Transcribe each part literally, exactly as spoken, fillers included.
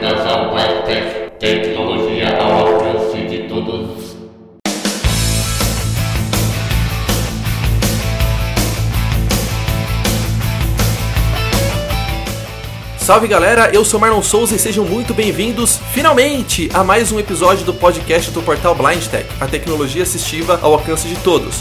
Combinação BlindTech, tecnologia ao alcance de todos. Salve galera, eu sou Marlon Souza e sejam muito bem-vindos, finalmente, a mais um episódio do podcast do Portal BlindTech, a tecnologia assistiva ao alcance de todos.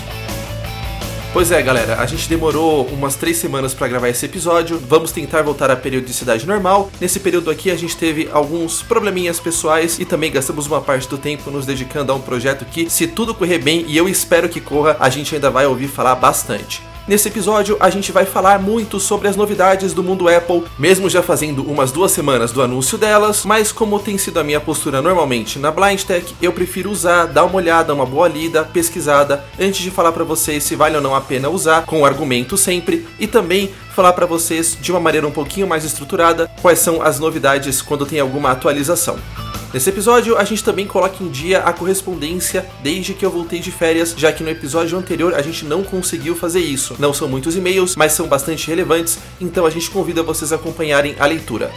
Pois é galera, a gente demorou umas três semanas para gravar esse episódio, vamos tentar voltar à periodicidade normal. Nesse período aqui a gente teve alguns probleminhas pessoais e também gastamos uma parte do tempo nos dedicando a um projeto que, se tudo correr bem, e eu espero que corra, a gente ainda vai ouvir falar bastante. Nesse episódio a gente vai falar muito sobre as novidades do mundo Apple, mesmo já fazendo umas duas semanas do anúncio delas, mas como tem sido a minha postura normalmente na BlindTech, eu prefiro usar, dar uma olhada, uma boa lida, pesquisada, antes de falar pra vocês se vale ou não a pena usar, com argumento sempre, e também falar pra vocês de uma maneira um pouquinho mais estruturada quais são as novidades quando tem alguma atualização. Nesse episódio, a gente também coloca em dia a correspondência desde que eu voltei de férias, já que no episódio anterior a gente não conseguiu fazer isso. Não são muitos e-mails, mas são bastante relevantes, então a gente convida vocês a acompanharem a leitura.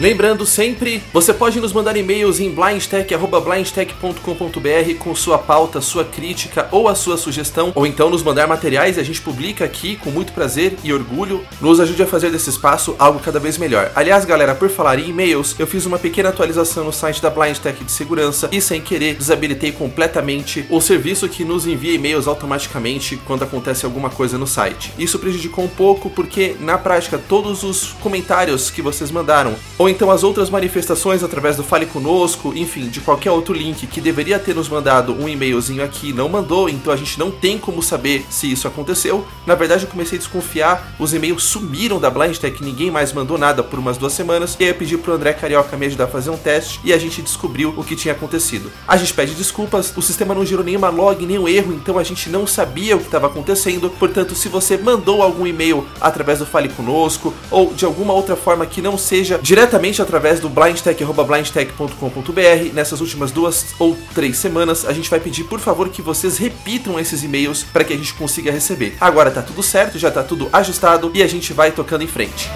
Lembrando sempre, você pode nos mandar e-mails em blindtech arroba blindtech ponto com ponto br com sua pauta, sua crítica ou a sua sugestão, ou então nos mandar materiais e a gente publica aqui com muito prazer e orgulho. Nos ajude a fazer desse espaço algo cada vez melhor. Aliás, galera, por falar em e-mails, eu fiz uma pequena atualização no site da BlindTech de segurança e, sem querer, desabilitei completamente o serviço que nos envia e-mails automaticamente quando acontece alguma coisa no site. Isso prejudicou um pouco porque, na prática, todos os comentários que vocês mandaram, ou então as outras manifestações através do Fale Conosco, enfim, de qualquer outro link que deveria ter nos mandado um e-mailzinho aqui, não mandou, então a gente não tem como saber se isso aconteceu. Na verdade, eu comecei a desconfiar, os e-mails sumiram da BlindTech, ninguém mais mandou nada por umas duas semanas, e aí eu pedi pro André Carioca me ajudar a fazer um teste, e a gente descobriu o que tinha acontecido. A gente pede desculpas, o sistema não gerou nenhuma log, nenhum erro, então a gente não sabia o que estava acontecendo, portanto, se você mandou algum e-mail através do Fale Conosco, ou de alguma outra forma que não seja diretamente através do blindtech arroba blindtech ponto com ponto br, nessas últimas duas ou três semanas, a gente vai pedir, por favor, que vocês repitam esses e-mails para que a gente consiga receber. Agora tá tudo certo, já tá tudo ajustado e a gente vai tocando em frente.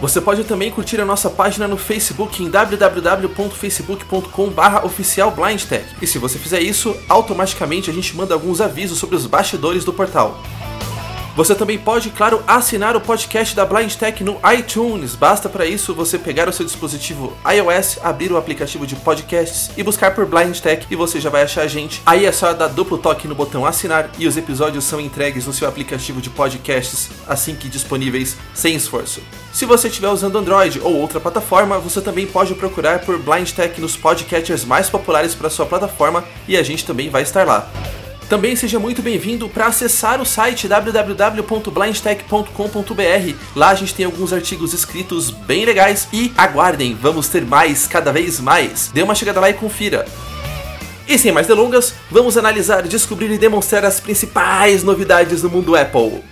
Você pode também curtir a nossa página no Facebook em w w w ponto facebook ponto com barra oficial blindtech. E se você fizer isso, automaticamente a gente manda alguns avisos sobre os bastidores do portal. Você também pode, claro, assinar o podcast da BlindTech no iTunes. Basta para isso você pegar o seu dispositivo iOS, abrir o aplicativo de podcasts e buscar por BlindTech e você já vai achar a gente. Aí é só dar duplo toque no botão assinar e os episódios são entregues no seu aplicativo de podcasts assim que disponíveis, sem esforço. Se você estiver usando Android ou outra plataforma, você também pode procurar por BlindTech nos podcatchers mais populares para sua plataforma e a gente também vai estar lá. Também seja muito bem-vindo para acessar o site w w w ponto blindtech ponto com ponto br. Lá a gente tem alguns artigos escritos bem legais e aguardem, vamos ter mais, cada vez mais. Dê uma chegada lá e confira. E sem mais delongas, vamos analisar, descobrir e demonstrar as principais novidades do mundo Apple.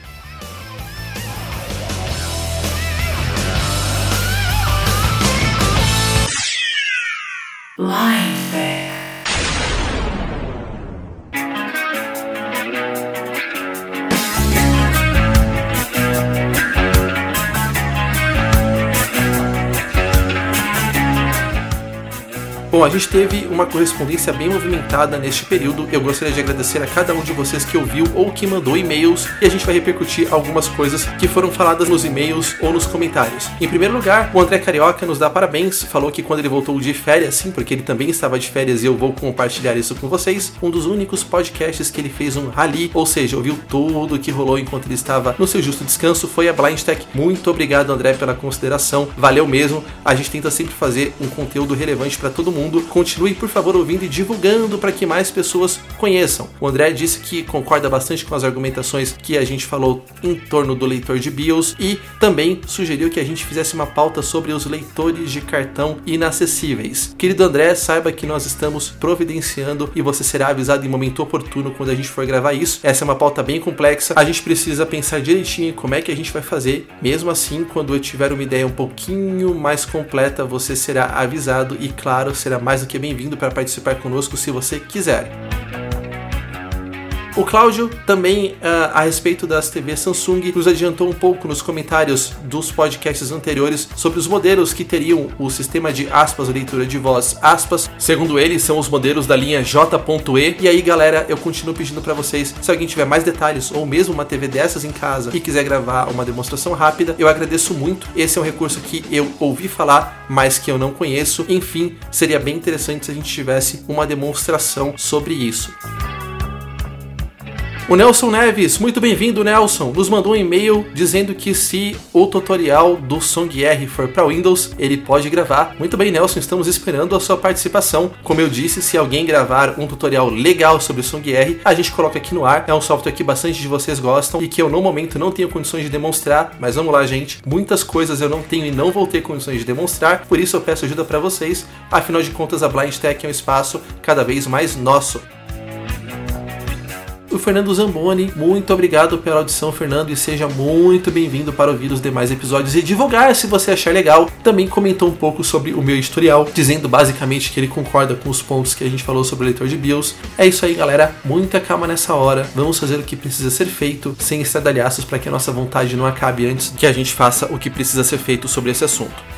Bom, a gente teve uma correspondência bem movimentada neste período. Eu gostaria de agradecer a cada um de vocês que ouviu ou que mandou e-mails e a gente vai repercutir algumas coisas que foram faladas nos e-mails ou nos comentários. Em primeiro lugar, o André Carioca nos dá parabéns, falou que quando ele voltou de férias, sim, porque ele também estava de férias e eu vou compartilhar isso com vocês, um dos únicos podcasts que ele fez um rally, ou seja, ouviu tudo o que rolou enquanto ele estava no seu justo descanso, foi a BlindTech. Muito obrigado, André, pela consideração, valeu mesmo. A gente tenta sempre fazer um conteúdo relevante para todo mundo. Continue, por favor, ouvindo e divulgando para que mais pessoas conheçam. O André disse que concorda bastante com as argumentações que a gente falou em torno do leitor de BIOS e também sugeriu que a gente fizesse uma pauta sobre os leitores de cartão inacessíveis. Querido André, saiba que nós estamos providenciando e você será avisado em momento oportuno quando a gente for gravar isso. Essa é uma pauta bem complexa, a gente precisa pensar direitinho como é que a gente vai fazer. Mesmo assim, quando eu tiver uma ideia um pouquinho mais completa, você será avisado e, claro, será mais do que bem-vindo para participar conosco se você quiser. O Cláudio também, uh, a respeito das T Vs Samsung, nos adiantou um pouco nos comentários dos podcasts anteriores sobre os modelos que teriam o sistema de aspas, leitura de voz, aspas. Segundo ele, são os modelos da linha J E. E aí, galera, eu continuo pedindo para vocês, se alguém tiver mais detalhes ou mesmo uma T V dessas em casa e quiser gravar uma demonstração rápida, eu agradeço muito. Esse é um recurso que eu ouvi falar, mas que eu não conheço. Enfim, seria bem interessante se a gente tivesse uma demonstração sobre isso. O Nelson Neves, muito bem-vindo, Nelson, nos mandou um e-mail dizendo que se o tutorial do SongR for para Windows, ele pode gravar. Muito bem, Nelson, estamos esperando a sua participação. Como eu disse, se alguém gravar um tutorial legal sobre o SongR, a gente coloca aqui no ar. É um software que bastante de vocês gostam e que eu no momento não tenho condições de demonstrar, mas vamos lá, gente. Muitas coisas eu não tenho e não vou ter condições de demonstrar, por isso eu peço ajuda para vocês. Afinal de contas, a BlindTech é um espaço cada vez mais nosso. O Fernando Zamboni, muito obrigado pela audição, Fernando, e seja muito bem-vindo para ouvir os demais episódios e divulgar se você achar legal. Também comentou um pouco sobre o meu editorial, dizendo basicamente que ele concorda com os pontos que a gente falou sobre o leitor de BIOS. É isso aí, galera, muita calma nessa hora, vamos fazer o que precisa ser feito sem estradalhaços para que a nossa vontade não acabe antes que a gente faça o que precisa ser feito sobre esse assunto.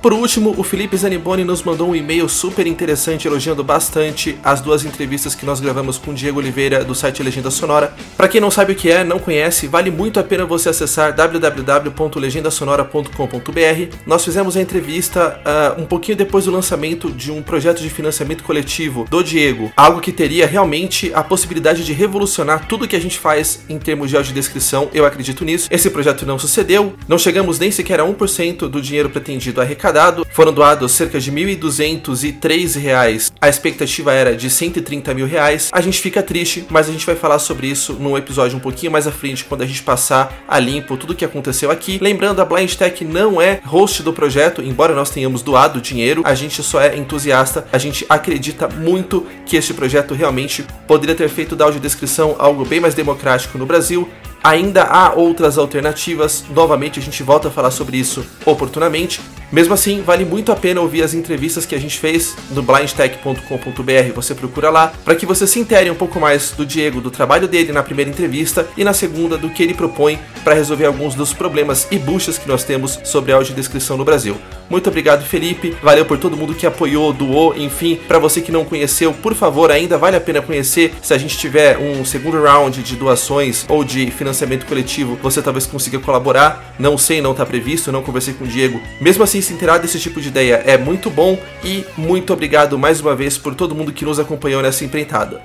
Por último, o Felipe Zaniboni nos mandou um e-mail super interessante elogiando bastante as duas entrevistas que nós gravamos com o Diego Oliveira do site Legenda Sonora. Para quem não sabe o que é, não conhece, vale muito a pena você acessar w w w ponto legenda sonora ponto com ponto b r. Nós fizemos a entrevista uh, um pouquinho depois do lançamento de um projeto de financiamento coletivo do Diego, algo que teria realmente a possibilidade de revolucionar tudo que a gente faz em termos de audiodescrição, eu acredito nisso. Esse projeto não sucedeu, não chegamos nem sequer a um por cento do dinheiro pretendido arrecadado. Foram doados cerca de mil duzentos e três reais. A expectativa era de cento e trinta mil reais. A gente fica triste, mas a gente vai falar sobre isso num episódio um pouquinho mais à frente, quando a gente passar a limpo tudo o que aconteceu aqui. Lembrando, a BlindTech não é host do projeto, embora nós tenhamos doado dinheiro. A gente só é entusiasta. A gente acredita muito que este projeto realmente poderia ter feito da audiodescrição algo bem mais democrático no Brasil. Ainda há outras alternativas, novamente a gente volta a falar sobre isso oportunamente. Mesmo assim, vale muito a pena ouvir as entrevistas que a gente fez no blindtech ponto com ponto b r, você procura lá, para que você se intere um pouco mais do Diego, do trabalho dele na primeira entrevista e na segunda do que ele propõe para resolver alguns dos problemas e buchas que nós temos sobre a audiodescrição no Brasil. Muito obrigado, Felipe, valeu por todo mundo que apoiou, doou, enfim, para você que não conheceu, por favor, ainda vale a pena conhecer. Se a gente tiver um segundo round de doações ou de financiamento coletivo, você talvez consiga colaborar, não sei, não está previsto, não conversei com o Diego. Mesmo assim, se inteirar desse tipo de ideia é muito bom e muito obrigado mais uma vez por todo mundo que nos acompanhou nessa empreitada.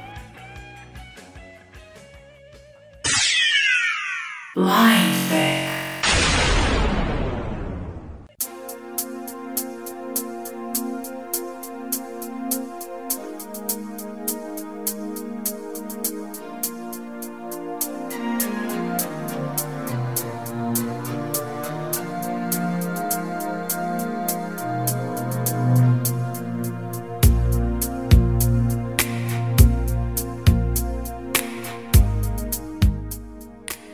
Life.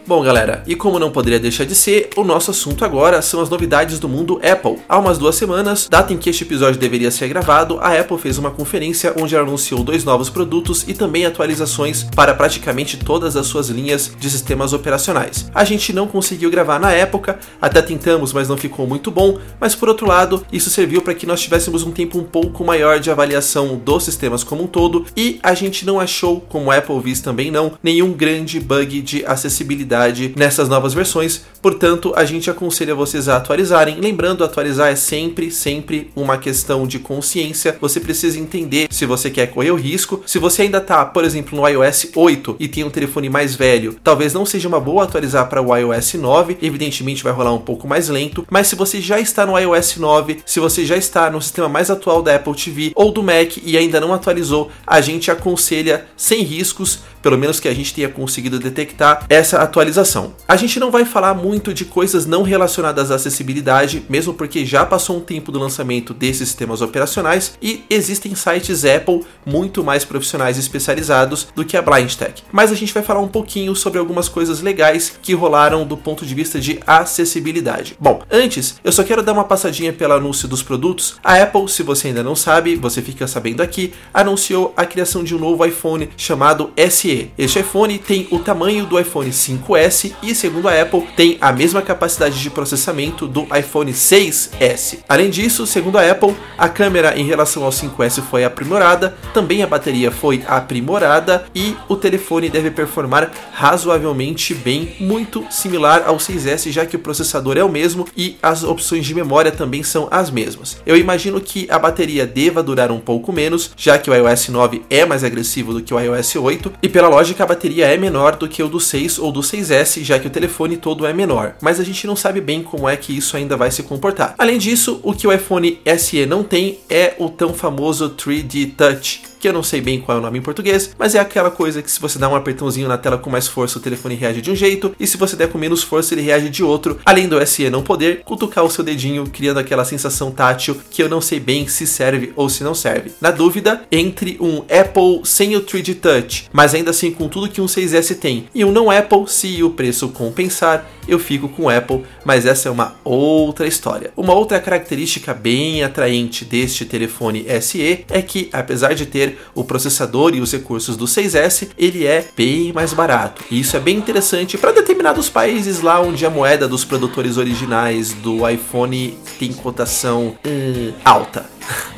Bom, galera, e como não poderia deixar de ser, o nosso assunto agora são as novidades do mundo Apple. Há umas duas semanas, data em que este episódio deveria ser gravado, a Apple fez uma conferência onde ela anunciou dois novos produtos e também atualizações para praticamente todas as suas linhas de sistemas operacionais. A gente não conseguiu gravar na época, até tentamos, mas não ficou muito bom, mas por outro lado, isso serviu para que nós tivéssemos um tempo um pouco maior de avaliação dos sistemas como um todo e a gente não achou, como a Apple Viz também não, nenhum grande bug de acessibilidade nessas novas versões, portanto a gente aconselha vocês a atualizarem. Lembrando, atualizar é sempre, sempre uma questão de consciência, você precisa entender se você quer correr o risco. Se você ainda está, por exemplo, no i O S oito e tem um telefone mais velho, talvez não seja uma boa atualizar para o i O S nove, evidentemente vai rolar um pouco mais lento, mas se você já está no i O S nove, se você já está no sistema mais atual da Apple T V ou do Mac e ainda não atualizou, a gente aconselha sem riscos, pelo menos que a gente tenha conseguido detectar essa atualização. A gente não vai falar muito de coisas não relacionadas à acessibilidade, mesmo porque já passou um tempo do lançamento desses sistemas operacionais e existem sites Apple muito mais profissionais e especializados do que a BlindTech. Mas a gente vai falar um pouquinho sobre algumas coisas legais que rolaram do ponto de vista de acessibilidade. Bom, antes, eu só quero dar uma passadinha pelo anúncio dos produtos. A Apple, se você ainda não sabe, você fica sabendo aqui, anunciou a criação de um novo iPhone chamado S E. Este iPhone tem o tamanho do iPhone cinco S e, segundo a Apple, tem a mesma capacidade de processamento do iPhone seis S. Além disso, segundo a Apple, a câmera em relação ao cinco S foi aprimorada, também a bateria foi aprimorada e o telefone deve performar razoavelmente bem, muito similar ao seis S, já que o processador é o mesmo e as opções de memória também são as mesmas. Eu imagino que a bateria deva durar um pouco menos, já que o iOS nove é mais agressivo do que o iOS oito e, pela lógica, a bateria é menor do que o do seis ou do seis S, já que o telefone todo é menor, mas a gente não sabe bem como é que isso ainda vai se comportar. Além disso, o que o iPhone S E não tem é o tão famoso três D Touch, que eu não sei bem qual é o nome em português, mas é aquela coisa que se você dá um apertãozinho na tela com mais força, o telefone reage de um jeito, e se você der com menos força, ele reage de outro, além do S E não poder cutucar o seu dedinho, criando aquela sensação tátil que eu não sei bem se serve ou se não serve. Na dúvida, entre um Apple sem o três D Touch, mas ainda assim com tudo que um seis S tem, e um não Apple, se o preço compensar, eu fico com o Apple, mas essa é uma outra história. Uma outra característica bem atraente deste telefone S E é que, apesar de ter o processador e os recursos do seis S, ele é bem mais barato. E isso é bem interessante para determinados países lá onde a moeda dos produtores originais do iPhone tem cotação hum, alta.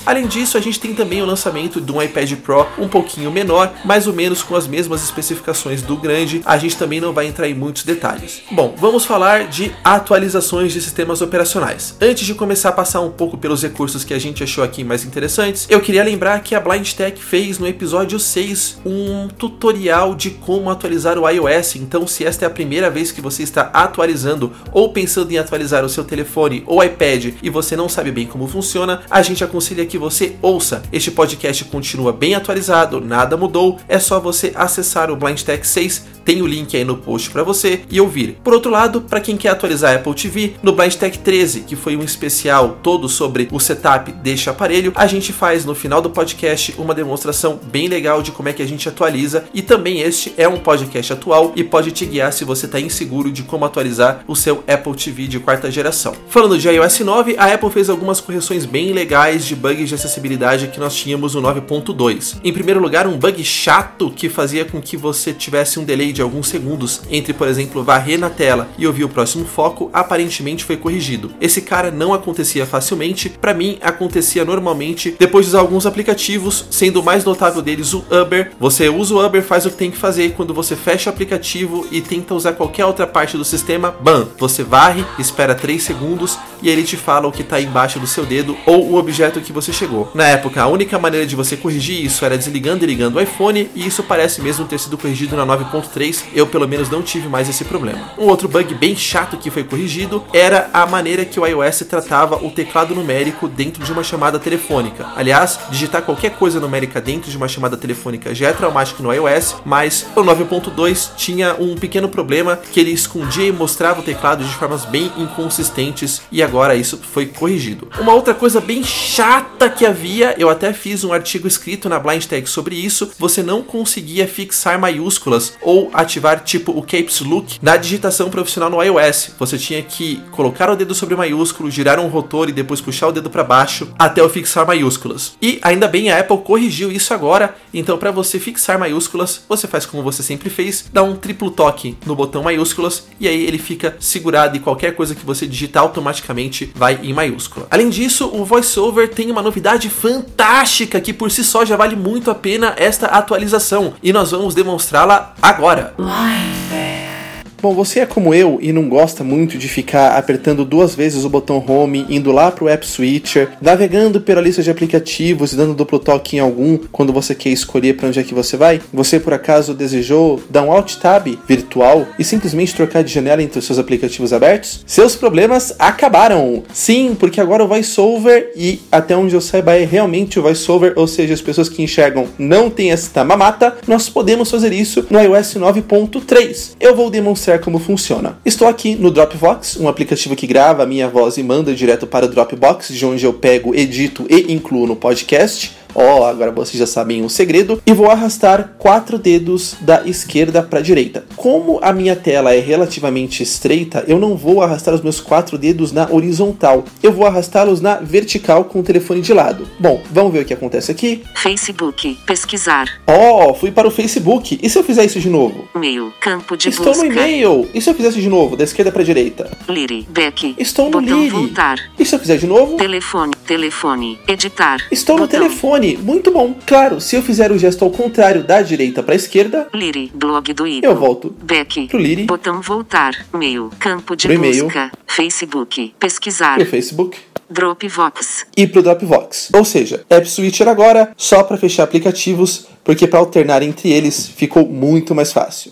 Além disso, a gente tem também o lançamento de um iPad Pro um pouquinho menor, mais ou menos com as mesmas especificações do grande. A gente também não vai entrar em muitos detalhes. Bom, vamos falar de atualizações de sistemas operacionais. Antes de começar a passar um pouco pelos recursos que a gente achou aqui mais interessantes, eu queria lembrar que a BlindTech fez no episódio seis um tutorial de como atualizar o iOS. Então, se esta é a primeira vez que você está atualizando ou pensando em atualizar o seu telefone ou iPad e você não sabe bem como funciona, a gente aconselha que você ouça. Este podcast continua bem atualizado, nada mudou, é só você acessar o BlindTech seis, tem o link aí no post para você e ouvir. Por outro lado, para quem quer atualizar a Apple T V, no BlindTech treze, que foi um especial todo sobre o setup deste aparelho, a gente faz no final do podcast uma demonstração bem legal de como é que a gente atualiza, e também este é um podcast atual e pode te guiar se você está inseguro de como atualizar o seu Apple T V de quarta geração. Falando de iOS nove, a Apple fez algumas correções bem legais de bugs de acessibilidade que nós tínhamos no nove ponto dois. Em primeiro lugar, um bug chato que fazia com que você tivesse um delay de alguns segundos entre, por exemplo, varrer na tela e ouvir o próximo foco, aparentemente foi corrigido. Esse cara não acontecia facilmente, para mim acontecia normalmente depois de usar alguns aplicativos, sendo o mais notável deles o Uber. Você usa o Uber, faz o que tem que fazer, quando você fecha o aplicativo e tenta usar qualquer outra parte do sistema, bam! Você varre, espera três segundos e ele te fala o que está embaixo do seu dedo ou o objeto que você chegou. Na época, a única maneira de você corrigir isso era desligando e ligando o iPhone, e isso parece mesmo ter sido corrigido na nove ponto três, eu pelo menos não tive mais esse problema. Um outro bug bem chato que foi corrigido era a maneira que o iOS tratava o teclado numérico dentro de uma chamada telefônica. Aliás, digitar qualquer coisa numérica dentro de uma chamada telefônica já é traumático no iOS, mas o nove ponto dois tinha um pequeno problema que ele escondia e mostrava o teclado de formas bem inconsistentes, e agora isso foi corrigido. Uma outra coisa bem chata Chata que havia, eu até fiz um artigo escrito na BlindTech sobre isso, você não conseguia fixar maiúsculas ou ativar tipo o Caps Lock na digitação profissional no iOS. Você tinha que colocar o dedo sobre o maiúsculo, girar um rotor e depois puxar o dedo para baixo até eu fixar maiúsculas. E ainda bem, a Apple corrigiu isso agora, então para você fixar maiúsculas, você faz como você sempre fez, dá um triplo toque no botão maiúsculas e aí ele fica segurado e qualquer coisa que você digitar automaticamente vai em maiúscula. Além disso, o VoiceOver tem uma novidade fantástica que por si só já vale muito a pena esta atualização e nós vamos demonstrá-la agora. Life. Bom, você é como eu e não gosta muito de ficar apertando duas vezes o botão Home, indo lá pro App Switcher, navegando pela lista de aplicativos e dando duplo toque em algum quando você quer escolher para onde é que você vai? Você, por acaso, desejou dar um Alt Tab virtual e simplesmente trocar de janela entre os seus aplicativos abertos? Seus problemas acabaram! Sim, porque agora o VoiceOver, e até onde eu saiba é realmente o VoiceOver, ou seja, as pessoas que enxergam não têm esta mamata, nós podemos fazer isso no iOS nove ponto três. Eu vou demonstrar como funciona. Estou aqui no DropVox, um aplicativo que grava a minha voz e manda direto para o Dropbox, de onde eu pego, edito e incluo no podcast. Ó, oh, agora vocês já sabem um segredo. E vou arrastar quatro dedos da esquerda para a direita. Como a minha tela é relativamente estreita, eu não vou arrastar os meus quatro dedos na horizontal. Eu vou arrastá-los na vertical com o telefone de lado. Bom, vamos ver o que acontece aqui. Facebook, pesquisar. Ó, oh, fui para o Facebook. E se eu fizer isso de novo? E-mail, campo de Estou busca. Estou no e-mail. E se eu fizer isso de novo? Da esquerda para a direita. Liri, back. Estou no Liri. Voltar. E se eu fizer de novo? Telefone, telefone, editar. Estou botão. No telefone. Muito bom. Claro, se eu fizer o gesto ao contrário, da direita para a esquerda, Liri, blog do Ico. Eu volto back pro Liri, botão voltar, meio, campo de busca, Facebook, pesquisar. E o Facebook. DropVox. E pro DropVox. Ou seja, App Switcher agora só para fechar aplicativos, porque para alternar entre eles ficou muito mais fácil.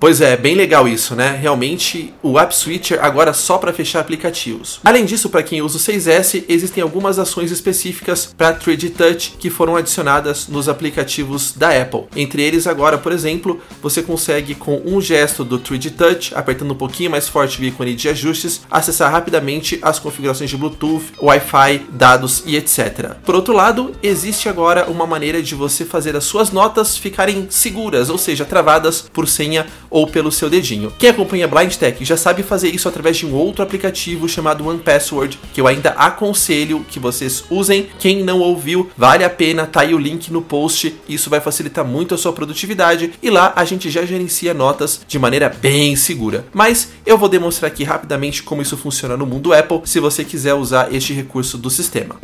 Pois é, bem legal isso, né? Realmente, o App Switcher agora só para fechar aplicativos. Além disso, para quem usa o seis S, existem algumas ações específicas para três D Touch que foram adicionadas nos aplicativos da Apple. Entre eles agora, por exemplo, você consegue com um gesto do três D Touch, apertando um pouquinho mais forte o ícone de ajustes, acessar rapidamente as configurações de Bluetooth, Wi-Fi, dados e etcétera. Por outro lado, existe agora uma maneira de você fazer as suas notas ficarem seguras, ou seja, travadas por senha ou pelo seu dedinho. Quem acompanha BlindTech já sabe fazer isso através de um outro aplicativo chamado um Password, que eu ainda aconselho que vocês usem. Quem não ouviu, vale a pena, tá aí o link no post, isso vai facilitar muito a sua produtividade, e lá a gente já gerencia notas de maneira bem segura. Mas eu vou demonstrar aqui rapidamente como isso funciona no mundo Apple, se você quiser usar este recurso do sistema.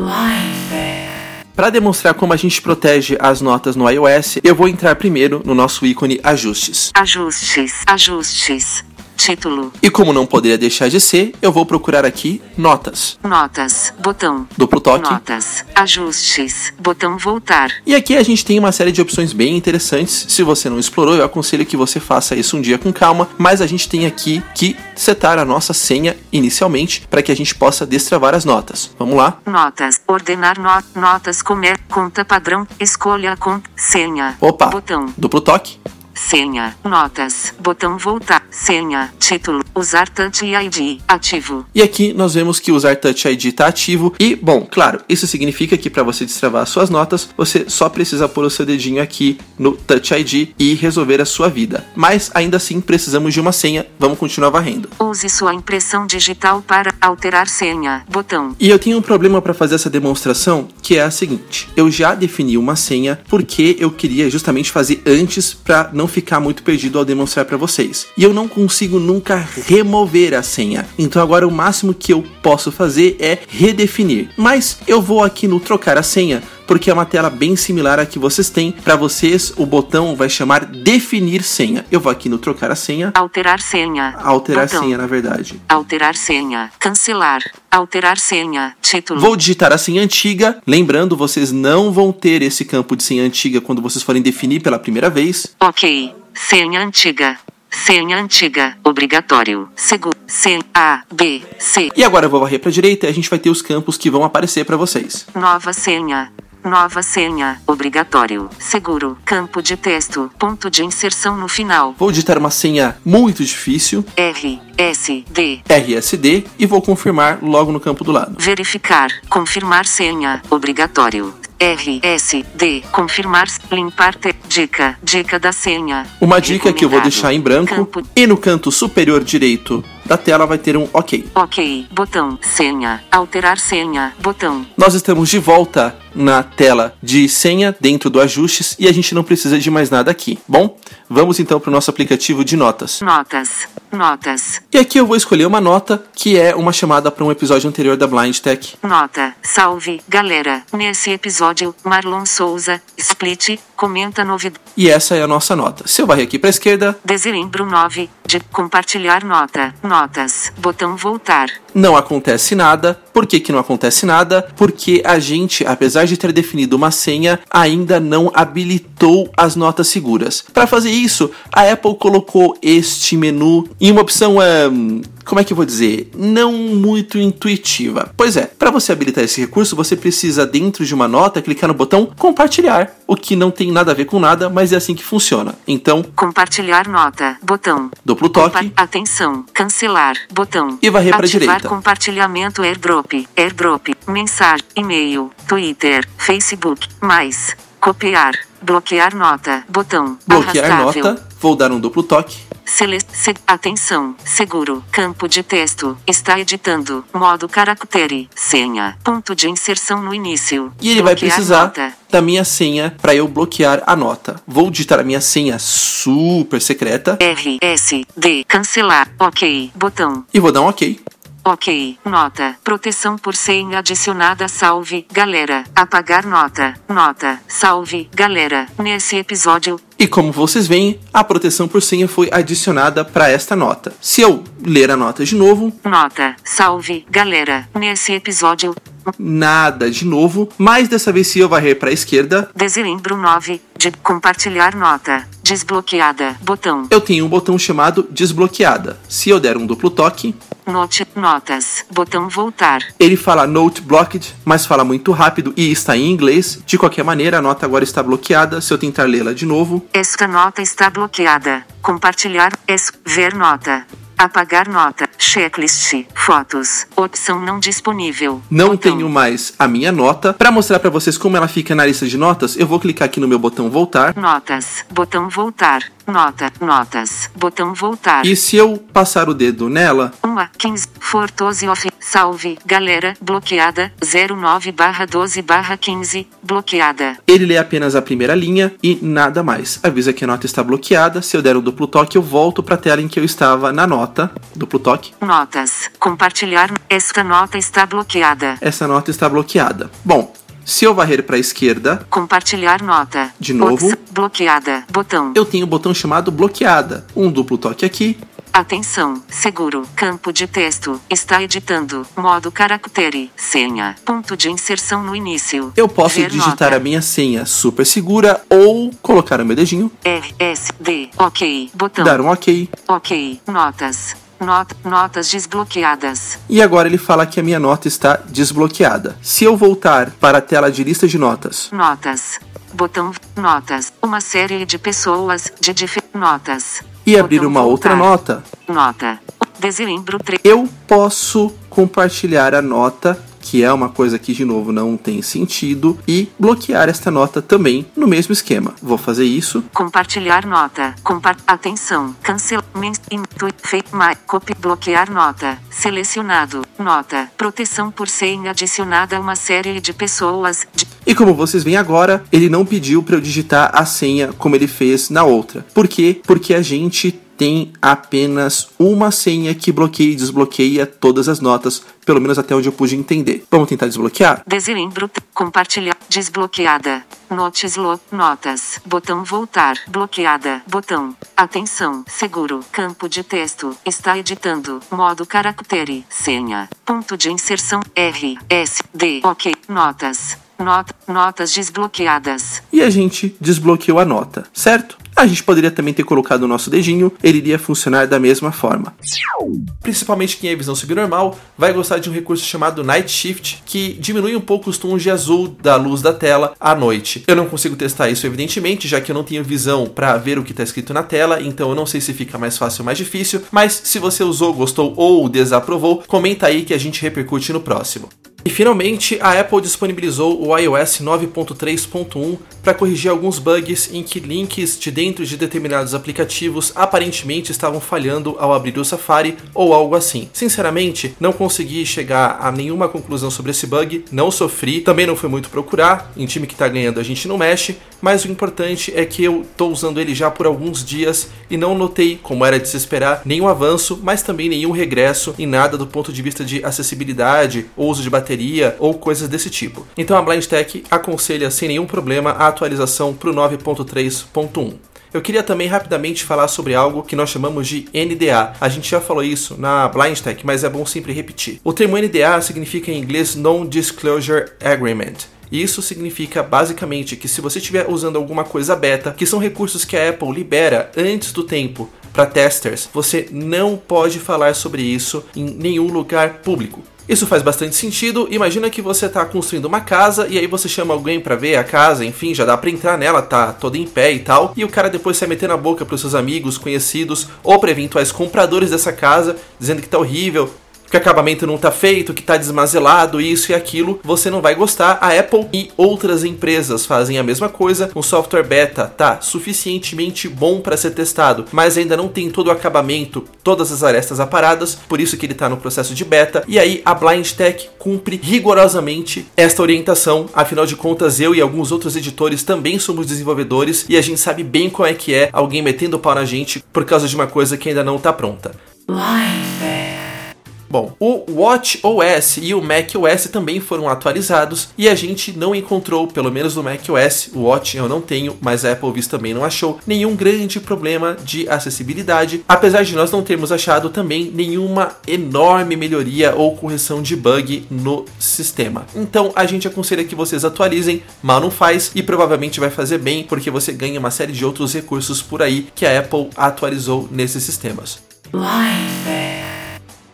Para demonstrar como a gente protege as notas no iOS, eu vou entrar primeiro no nosso ícone Ajustes. Ajustes, ajustes, título. E como não poderia deixar de ser, eu vou procurar aqui Notas. Notas, botão. Duplo toque. Notas, ajustes, botão voltar. E aqui a gente tem uma série de opções bem interessantes. Se você não explorou, eu aconselho que você faça isso um dia com calma, mas a gente tem aqui que setar a nossa senha inicialmente para que a gente possa destravar as notas. Vamos lá? Notas, ordenar not- notas, comer, conta padrão, escolha a conta, senha. Opa, botão. Duplo toque. Senha, notas, botão voltar, senha, título, usar Touch I D, ativo. E aqui nós vemos que usar Touch I D está ativo e, bom, claro, isso significa que para você destravar as suas notas, você só precisa pôr o seu dedinho aqui no Touch I D e resolver a sua vida. Mas, ainda assim, precisamos de uma senha, vamos continuar varrendo. Use sua impressão digital para alterar senha, botão. E eu tenho um problema para fazer essa demonstração, que é a seguinte, eu já defini uma senha porque eu queria justamente fazer antes para não ficar muito perdido ao demonstrar para vocês. E eu não consigo nunca remover a senha. Então agora o máximo que eu posso fazer é redefinir. Mas eu vou aqui no trocar a senha, porque é uma tela bem similar à que vocês têm. Para vocês, o botão vai chamar definir senha. Eu vou aqui no trocar a senha. Alterar senha. Alterar botão. Senha, na verdade. Alterar senha. Cancelar. Alterar senha. Título. Vou digitar a senha antiga. Lembrando, vocês não vão ter esse campo de senha antiga quando vocês forem definir pela primeira vez. Ok. Senha antiga. Senha antiga, obrigatório, seguro, senha, A, B, C. E agora eu vou varrer para a direita e a gente vai ter os campos que vão aparecer para vocês. Nova senha, nova senha, obrigatório, seguro, campo de texto, ponto de inserção no final. Vou digitar uma senha muito difícil. R, S, D. R, S, D e vou confirmar logo no campo do lado. Verificar, confirmar senha, obrigatório. R, S, D, confirmar, limpar, te, dica, dica da senha. Uma dica que eu vou deixar em branco. Campo. E no canto superior direito da tela vai ter um OK. OK, botão, senha, alterar senha, botão. Nós estamos de volta na tela de senha, dentro do ajustes, e a gente não precisa de mais nada aqui. Bom, vamos então para o nosso aplicativo de notas. Notas, notas. E aqui eu vou escolher uma nota, que é uma chamada para um episódio anterior da BlindTech. Nota, salve, galera. Nesse episódio, Marlon Souza, Split, comenta novidade. E essa é a nossa nota. Se eu varrer aqui para a esquerda... Dezembro nove, de compartilhar nota, notas, botão voltar. Não acontece nada. Por que que não acontece nada? Porque a gente, apesar de ter definido uma senha, ainda não habilitou as notas seguras. Para fazer isso, a Apple colocou este menu em uma opção... É... Como é que eu vou dizer? Não muito intuitiva. Pois é, para você habilitar esse recurso, você precisa, dentro de uma nota, clicar no botão compartilhar, o que não tem nada a ver com nada, mas é assim que funciona. Então, compartilhar nota, botão, duplo toque, Compa- atenção, cancelar, botão, e varrer para a direita. Compartilhamento, airdrop, airdrop, mensagem, e-mail, Twitter, Facebook, mais, copiar, bloquear nota, botão, bloquear arrastável. Nota, vou dar um duplo toque. Selec- se- atenção, seguro, campo de texto, está editando, modo caractere, senha, ponto de inserção no início. E ele vai precisar nota. Da minha senha para eu bloquear a nota. Vou digitar a minha senha super secreta. R, S, D, cancelar, OK, botão. E vou dar um OK. OK, nota, proteção por senha adicionada, salve, galera, apagar nota, nota, salve, galera, nesse episódio. E como vocês veem, a proteção por senha foi adicionada para esta nota. Se eu ler a nota de novo... Nota, salve, galera, nesse episódio... Nada de novo, mas dessa vez se eu varrer para a esquerda... Dezembro nove, de compartilhar nota, desbloqueada, botão. Eu tenho um botão chamado desbloqueada. Se eu der um duplo toque... Note, notas, botão voltar. Ele fala note blocked, mas fala muito rápido e está em inglês. De qualquer maneira, a nota agora está bloqueada. Se eu tentar lê-la de novo... Esta nota está bloqueada. Compartilhar, es- ver nota. Apagar nota, checklist, fotos, opção não disponível. Não botão. Tenho mais a minha nota. Para mostrar para vocês como ela fica na lista de notas, eu vou clicar aqui no meu botão voltar. Notas, botão voltar, nota, notas, botão voltar. E se eu passar o dedo nela... um a quinze, fortose off, salve, galera, bloqueada, zero nove barra doze barra quinze, bloqueada. Ele lê apenas a primeira linha e nada mais. Avisa que a nota está bloqueada. Se eu der um duplo toque, eu volto para a tela em que eu estava na nota. Nota, duplo toque. Notas, compartilhar, esta nota está bloqueada. Essa nota está bloqueada. Bom, se eu varrer para a esquerda... Compartilhar nota. De novo. Ops, bloqueada, botão. Eu tenho o um botão chamado bloqueada. Um duplo toque aqui. Atenção, seguro, campo de texto, está editando, modo caractere, senha, ponto de inserção no início. Eu posso ver digitar nota. A minha senha super segura ou colocar o meu dedinho. R, S, D, OK, botão. Dar um OK. OK, notas, not, notas desbloqueadas. E agora ele fala que a minha nota está desbloqueada. Se eu voltar para a tela de lista de notas. Notas, botão, notas, uma série de pessoas, de dif- notas. E abrir uma outra nota. Nota. Dezembro três. Eu posso compartilhar a nota, que é uma coisa que, de novo, não tem sentido, e bloquear esta nota também no mesmo esquema. Vou fazer isso. Compartilhar nota. Compa- atenção. Cancel. Copy. Bloquear nota. Selecionado. Nota. Proteção por senha adicionada a uma série de pessoas. De... E como vocês veem agora, ele não pediu para eu digitar a senha como ele fez na outra. Por quê? Porque a gente tem apenas uma senha que bloqueia e desbloqueia todas as notas, pelo menos até onde eu pude entender. Vamos tentar desbloquear? Dezembro, compartilhar, desbloqueada, notes, lo, notas, botão voltar, bloqueada, botão, atenção, seguro, campo de texto, está editando, modo caractere, senha, ponto de inserção, R, S, D, OK, notas, nota, notas desbloqueadas. E a gente desbloqueou a nota, certo? A gente poderia também ter colocado o nosso dedinho, ele iria funcionar da mesma forma. Principalmente quem é visão subnormal vai gostar de um recurso chamado Night Shift, que diminui um pouco os tons de azul da luz da tela à noite. Eu não consigo testar isso, evidentemente, já que eu não tenho visão para ver o que está escrito na tela, então eu não sei se fica mais fácil ou mais difícil, mas se você usou, gostou ou desaprovou, comenta aí que a gente repercute no próximo. E finalmente, a Apple disponibilizou o i O S nove ponto três ponto um para corrigir alguns bugs em que links de dentro de determinados aplicativos aparentemente estavam falhando ao abrir o Safari ou algo assim. Sinceramente, não consegui chegar a nenhuma conclusão sobre esse bug, não sofri, também não fui muito procurar, em time que está ganhando a gente não mexe, mas o importante é que eu estou usando ele já por alguns dias e não notei, como era de se esperar, nenhum avanço, mas também nenhum regresso em nada do ponto de vista de acessibilidade ou uso de bateria ou coisas desse tipo. Então a BlindTech aconselha sem nenhum problema a atualização para o nove ponto três ponto um. Eu queria também rapidamente falar sobre algo que nós chamamos de N D A. A gente já falou isso na BlindTech, mas é bom sempre repetir. O termo N D A significa em inglês Non Disclosure Agreement. Isso significa basicamente que se você estiver usando alguma coisa beta, que são recursos que a Apple libera antes do tempo para testers, você não pode falar sobre isso em nenhum lugar público. Isso faz bastante sentido. Imagina que você está construindo uma casa e aí você chama alguém para ver a casa, enfim, já dá para entrar nela, tá toda em pé e tal, e o cara depois sai metendo a boca para os seus amigos, conhecidos ou para eventuais compradores dessa casa, dizendo que tá horrível, que o acabamento não tá feito, que tá desmazelado, isso e aquilo. Você não vai gostar. A Apple e outras empresas fazem a mesma coisa. Um software beta tá suficientemente bom para ser testado, mas ainda não tem todo o acabamento, todas as arestas aparadas, por isso que ele tá no processo de beta, e aí a BlindTech cumpre rigorosamente esta orientação. Afinal de contas, eu e alguns outros editores também somos desenvolvedores, e a gente sabe bem qual é que é alguém metendo o pau na gente por causa de uma coisa que ainda não tá pronta. Bom, o Watch O S e o Mac O S também foram atualizados e a gente não encontrou, pelo menos no Mac O S, o Watch eu não tenho, mas a Apple Viz também não achou, nenhum grande problema de acessibilidade, apesar de nós não termos achado também nenhuma enorme melhoria ou correção de bug no sistema. Então a gente aconselha que vocês atualizem, mal não faz e provavelmente vai fazer bem, porque você ganha uma série de outros recursos por aí que a Apple atualizou nesses sistemas.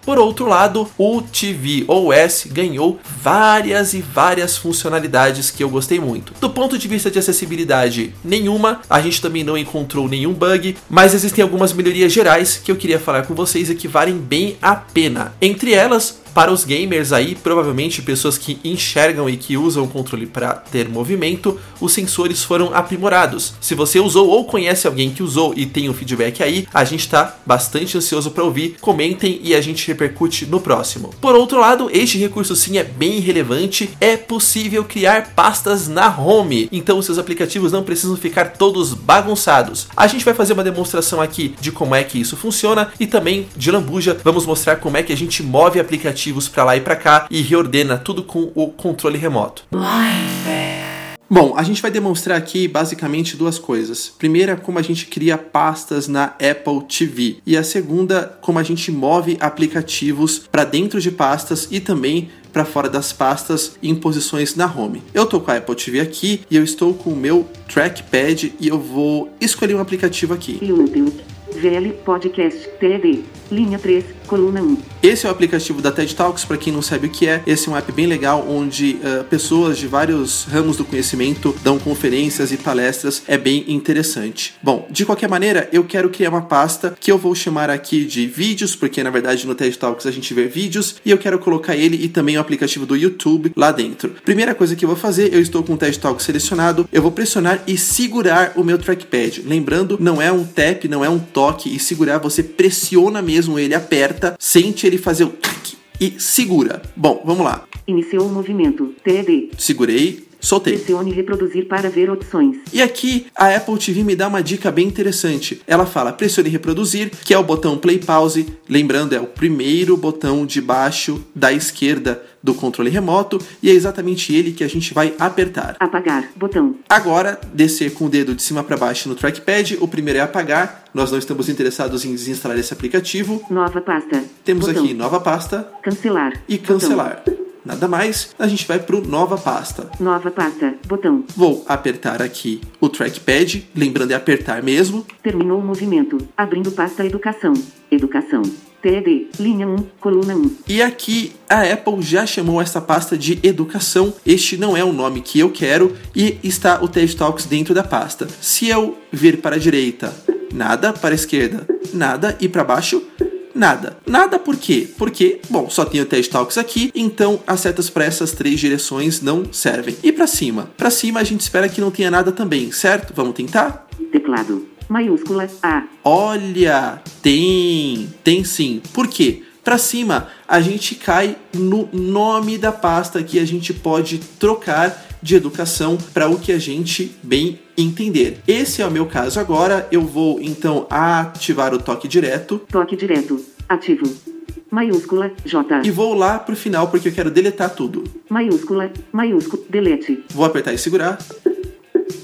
Por outro lado, o T V O S ganhou várias e várias funcionalidades que eu gostei muito. Do ponto de vista de acessibilidade, nenhuma, a gente também não encontrou nenhum bug, mas existem algumas melhorias gerais que eu queria falar com vocês e que valem bem a pena. Entre elas, para os gamers aí, provavelmente pessoas que enxergam e que usam o controle para ter movimento, os sensores foram aprimorados. Se você usou ou conhece alguém que usou e tem um feedback aí, a gente está bastante ansioso para ouvir, comentem e a gente repercute no próximo. Por outro lado, este recurso sim é bem relevante, é possível criar pastas na home, então os seus aplicativos não precisam ficar todos bagunçados. A gente vai fazer uma demonstração aqui de como é que isso funciona e também, de lambuja, vamos mostrar como é que a gente move aplicativos para lá e para cá e reordena tudo com o controle remoto. Bom, a gente vai demonstrar aqui basicamente duas coisas. Primeira, como a gente cria pastas na Apple T V, e a segunda, como a gente move aplicativos para dentro de pastas e também para fora das pastas em posições na home. Eu tô com a Apple T V aqui e eu estou com o meu trackpad e eu vou escolher um aplicativo aqui. G L Podcast T D, linha três, coluna um. Esse é o aplicativo da TED Talks, para quem não sabe o que é. Esse é um app bem legal, onde uh, pessoas de vários ramos do conhecimento dão conferências e palestras. É bem interessante. Bom, de qualquer maneira, eu quero criar uma pasta que eu vou chamar aqui de vídeos, porque na verdade no TED Talks a gente vê vídeos, e eu quero colocar ele e também o aplicativo do YouTube lá dentro. Primeira coisa que eu vou fazer, eu estou com o TED Talks selecionado, eu vou pressionar e segurar o meu trackpad. Lembrando, não é um tap, não é um toque, e segurar, você pressiona mesmo ele, aperta, sente ele fazer o clique e segura. Bom, vamos lá. Iniciou o movimento, T D. Segurei. Soltei. Pressione reproduzir para ver opções. E aqui a Apple T V me dá uma dica bem interessante. Ela fala pressione reproduzir, que é o botão play pause. Lembrando, é o primeiro botão de baixo da esquerda do controle remoto. E é exatamente ele que a gente vai apertar. Apagar, botão. Agora, descer com o dedo de cima para baixo no trackpad. O primeiro é apagar. Nós não estamos interessados em desinstalar esse aplicativo. Nova pasta. Temos botão. Aqui nova pasta. Cancelar. E cancelar. Botão. Nada mais, a gente vai para o nova pasta. Nova pasta, botão. Vou apertar aqui o trackpad, lembrando é apertar mesmo. Terminou o movimento, abrindo pasta educação. Educação, T D, linha um, coluna um. E aqui a Apple já chamou essa pasta de educação. Este não é o nome que eu quero e está o TED Talks dentro da pasta. Se eu vir para a direita, nada. Para a esquerda, nada. E para baixo, nada. Nada por quê? Porque, bom, só tem o TED Talks aqui, então as setas para essas três direções não servem. E para cima? Para cima a gente espera que não tenha nada também, certo? Vamos tentar? Teclado, maiúscula, A. Olha, tem, tem sim. Por quê? Para cima a gente cai no nome da pasta que a gente pode trocar de educação para o que a gente bem entender. Esse é o meu caso agora. Eu vou então ativar o toque direto. Toque direto, ativo, maiúscula, J. E vou lá pro final porque eu quero deletar tudo. Maiúscula, maiúscula, delete. Vou apertar e segurar.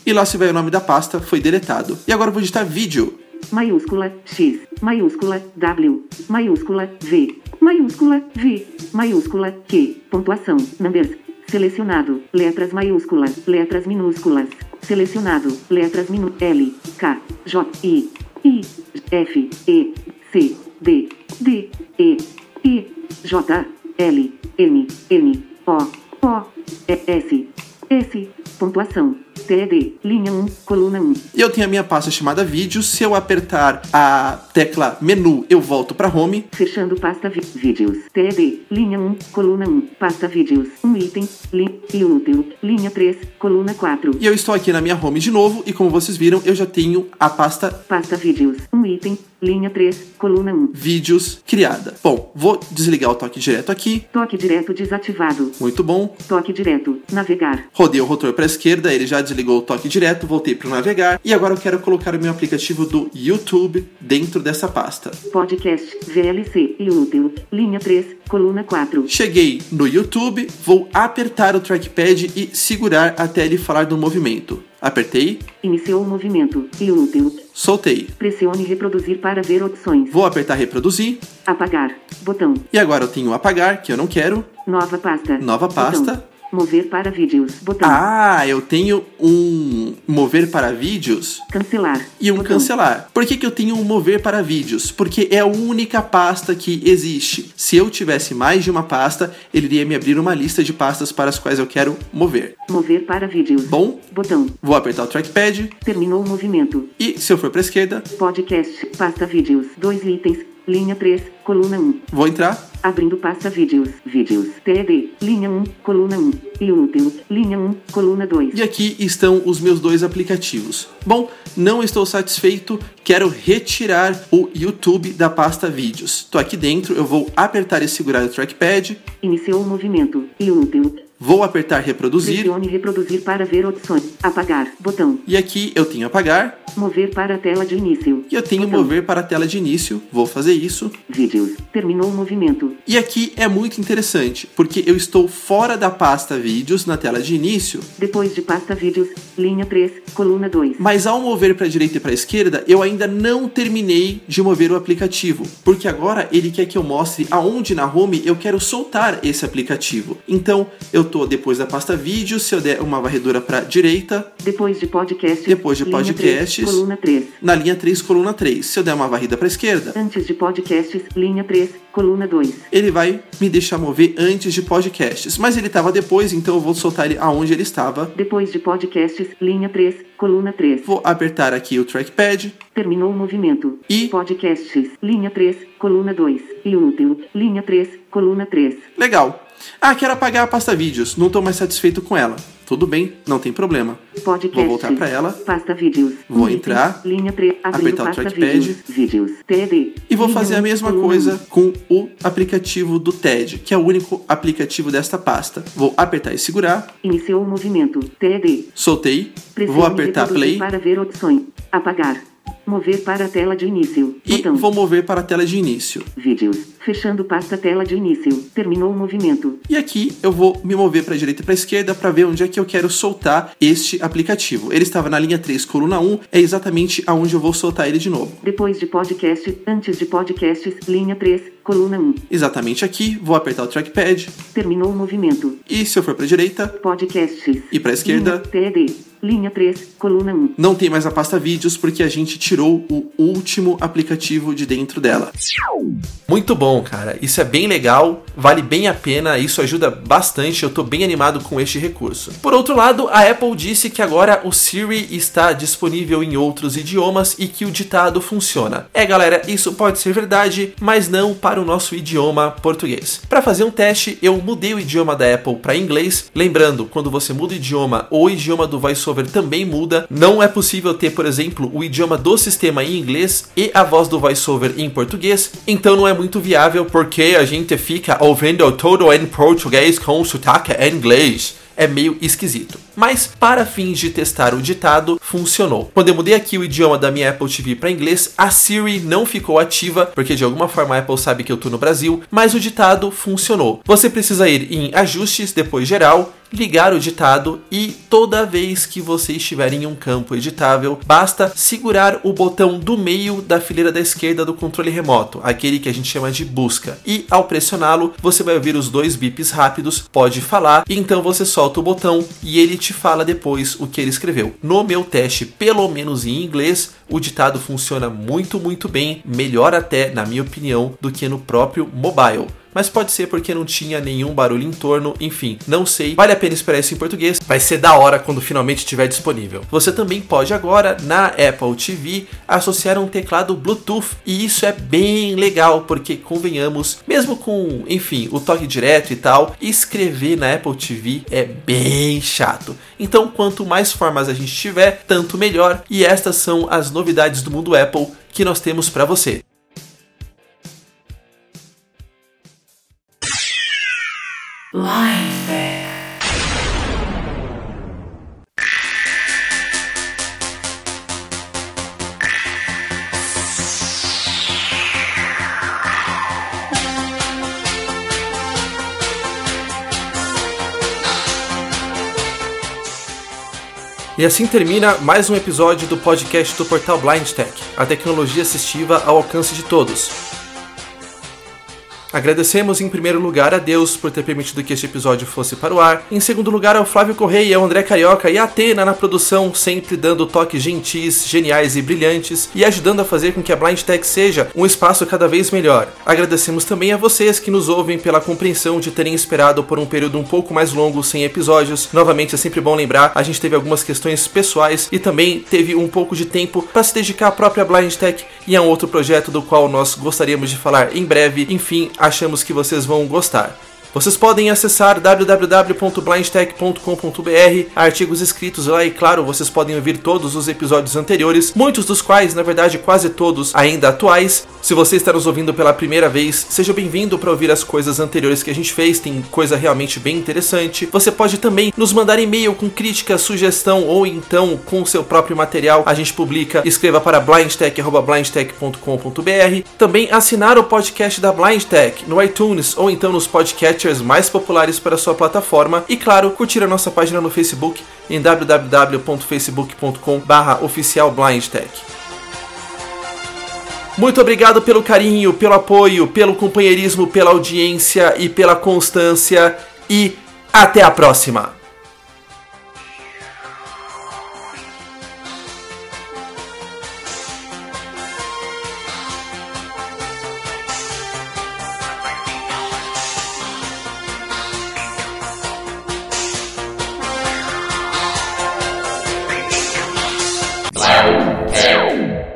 E lá se vai o nome da pasta, foi deletado. E agora eu vou digitar vídeo. Maiúscula, X, maiúscula, W, maiúscula, V, maiúscula, V, maiúscula, Q, pontuação, numbers, selecionado, letras maiúsculas, letras minúsculas, selecionado, letras minúsculas, L, K, J, I, I, F, E, C, D, D, E, I, J, L, M, N, O, O, E, S, S, pontuação. T E D, linha um, coluna um. Eu tenho a minha pasta chamada vídeo. Se eu apertar a tecla menu, eu volto para home. Fechando pasta vi- vídeos. T E D, linha um, coluna um. Pasta vídeos, um item, link inútil, linha três, coluna quatro. E eu estou aqui na minha home de novo. E como vocês viram, eu já tenho a pasta... Pasta vídeos, um item, linha três, coluna um. Vídeos criada. Bom, vou desligar o toque direto aqui. Toque direto desativado. Muito bom. Toque direto, navegar. Rodei o rotor para a esquerda, ele já desligou o toque direto, voltei para o navegar e agora eu quero colocar o meu aplicativo do YouTube dentro dessa pasta. Podcast, V L C, YouTube, linha três, coluna quatro. Cheguei no YouTube, vou apertar o trackpad e segurar até ele falar do movimento. Apertei. Iniciou o movimento, YouTube. Soltei. Pressione reproduzir para ver opções. Vou apertar reproduzir. Apagar, botão. E agora eu tenho apagar, que eu não quero. Nova pasta. Nova pasta. Botão. Mover para vídeos, botão. Ah, eu tenho um mover para vídeos. Cancelar. E um botão. Cancelar. Por que que eu tenho um mover para vídeos? Porque é a única pasta que existe. Se eu tivesse mais de uma pasta, ele iria me abrir uma lista de pastas para as quais eu quero mover. Mover para vídeos. Bom. Botão. Vou apertar o trackpad. Terminou o movimento. E se eu for para a esquerda? Podcast, pasta vídeos, dois itens. Linha três, coluna um. Vou entrar. Abrindo pasta vídeos. Vídeos. T D, linha um, coluna um. E útil, linha um, coluna dois. E aqui estão os meus dois aplicativos. Bom, não estou satisfeito. Quero retirar o YouTube da pasta vídeos. Estou aqui dentro. Eu vou apertar e segurar o trackpad. Iniciou o movimento. E útil. Vou apertar reproduzir. Pressione reproduzir para ver opções. Apagar, botão. E aqui eu tenho apagar. Mover para a tela de início. E eu tenho botão. Mover para a tela de início. Vou fazer isso. Vídeos. Terminou o movimento. E aqui é muito interessante, porque eu estou fora da pasta vídeos na tela de início. Depois de pasta vídeos, linha três, coluna dois. Mas ao mover para a direita e para a esquerda, eu ainda não terminei de mover o aplicativo, porque agora ele quer que eu mostre aonde na home eu quero soltar esse aplicativo. Então, eu estou depois da pasta vídeo, se eu der uma varredura para direita. Depois de podcast. Depois de podcasts. três, coluna três. Na linha três, coluna três. Se eu der uma varrida para a esquerda. Antes de podcasts, linha três, coluna dois. Ele vai me deixar mover antes de podcasts. Mas ele estava depois, então eu vou soltar ele aonde ele estava. Depois de podcasts, linha três, coluna três. Vou apertar aqui o trackpad. Terminou o movimento. E podcasts, linha três, coluna dois. E útil, linha três, coluna três. Legal. Ah, quero apagar a pasta vídeos, não estou mais satisfeito com ela. Tudo bem, não tem problema. Podcast, vou voltar para ela. Pasta vídeos. Vou entrar, linha três, apertar o trackpad. Vídeos, T E D, e vou fazer a mesma coisa com o aplicativo do TED, que é o único aplicativo desta pasta. Vou apertar e segurar. Iniciou o movimento. T E D. Soltei. Vou apertar play. Para ver opções. Apagar. Mover para a tela de início. E botão. Vou mover para a tela de início. Vídeos. Fechando pasta tela de início. Terminou o movimento. E aqui eu vou me mover para a direita e para a esquerda para ver onde é que eu quero soltar este aplicativo. Ele estava na linha três, coluna um. É exatamente aonde eu vou soltar ele de novo. Depois de podcast, antes de podcasts, linha três, coluna um. Exatamente aqui. Vou apertar o trackpad. Terminou o movimento. E se eu for para a direita? Podcasts. E para a esquerda? T D. Linha três, coluna um. Não tem mais a pasta vídeos porque a gente tirou o último aplicativo de dentro dela. Muito bom. bom, cara. Isso é bem legal, vale bem a pena, isso ajuda bastante, eu tô bem animado com este recurso. Por outro lado, a Apple disse que agora o Siri está disponível em outros idiomas e que o ditado funciona. É, galera, isso pode ser verdade, mas não para o nosso idioma português. Para fazer um teste, eu mudei o idioma da Apple para inglês. Lembrando, quando você muda o idioma, o idioma do VoiceOver também muda. Não é possível ter, por exemplo, o idioma do sistema em inglês e a voz do VoiceOver em português, então não é muito viável porque a gente fica ouvindo todo em português com sotaque em inglês. É meio esquisito. Mas para fins de testar o ditado, funcionou. Quando eu mudei aqui o idioma da minha Apple T V para inglês, a Siri não ficou ativa, porque de alguma forma a Apple sabe que eu tô no Brasil, mas o ditado funcionou. Você precisa ir em ajustes, depois geral, ligar o ditado e toda vez que você estiver em um campo editável, basta segurar o botão do meio da fileira da esquerda do controle remoto, aquele que a gente chama de busca. E ao pressioná-lo, você vai ouvir os dois bips rápidos, pode falar, e então você solta o botão e ele te fala depois o que ele escreveu. No meu teste, pelo menos em inglês, o ditado funciona muito, muito bem, melhor até, na minha opinião, do que no próprio mobile. Mas pode ser porque não tinha nenhum barulho em torno, enfim, não sei. Vale a pena esperar isso em português, vai ser da hora quando finalmente estiver disponível. Você também pode agora, na Apple T V, associar um teclado Bluetooth, e isso é bem legal, porque convenhamos, mesmo com, enfim, o toque direto e tal, escrever na Apple T V é bem chato. Então, quanto mais formas a gente tiver, tanto melhor, e estas são as novidades do mundo Apple que nós temos para você. E assim termina mais um episódio do podcast do Portal BlindTech, a tecnologia assistiva ao alcance de todos. Agradecemos em primeiro lugar a Deus por ter permitido que este episódio fosse para o ar. Em segundo lugar ao Flávio Correia, ao André Carioca e a Atena na produção, sempre dando toques gentis, geniais e brilhantes e ajudando a fazer com que a BlindTech seja um espaço cada vez melhor. Agradecemos também a vocês que nos ouvem pela compreensão de terem esperado por um período um pouco mais longo sem episódios. Novamente é sempre bom lembrar, a gente teve algumas questões pessoais e também teve um pouco de tempo para se dedicar à própria BlindTech e a um outro projeto do qual nós gostaríamos de falar em breve. Enfim, achamos que vocês vão gostar. Vocês podem acessar w w w ponto blindtech ponto com ponto b r, artigos escritos lá e, claro, vocês podem ouvir todos os episódios anteriores, muitos dos quais, na verdade, quase todos, ainda atuais. Se você está nos ouvindo pela primeira vez, seja bem-vindo para ouvir as coisas anteriores que a gente fez, tem coisa realmente bem interessante. Você pode também nos mandar e-mail com crítica, sugestão ou então com o seu próprio material, a gente publica. Escreva para blindtech arroba blindtech ponto com ponto b r. Também assinar o podcast da BlindTech no iTunes ou então nos podcasts mais populares para sua plataforma e, claro, curtir a nossa página no Facebook em w w w ponto facebook ponto com barra oficial blindtech. Muito obrigado pelo carinho, pelo apoio, pelo companheirismo, pela audiência e pela constância e até a próxima!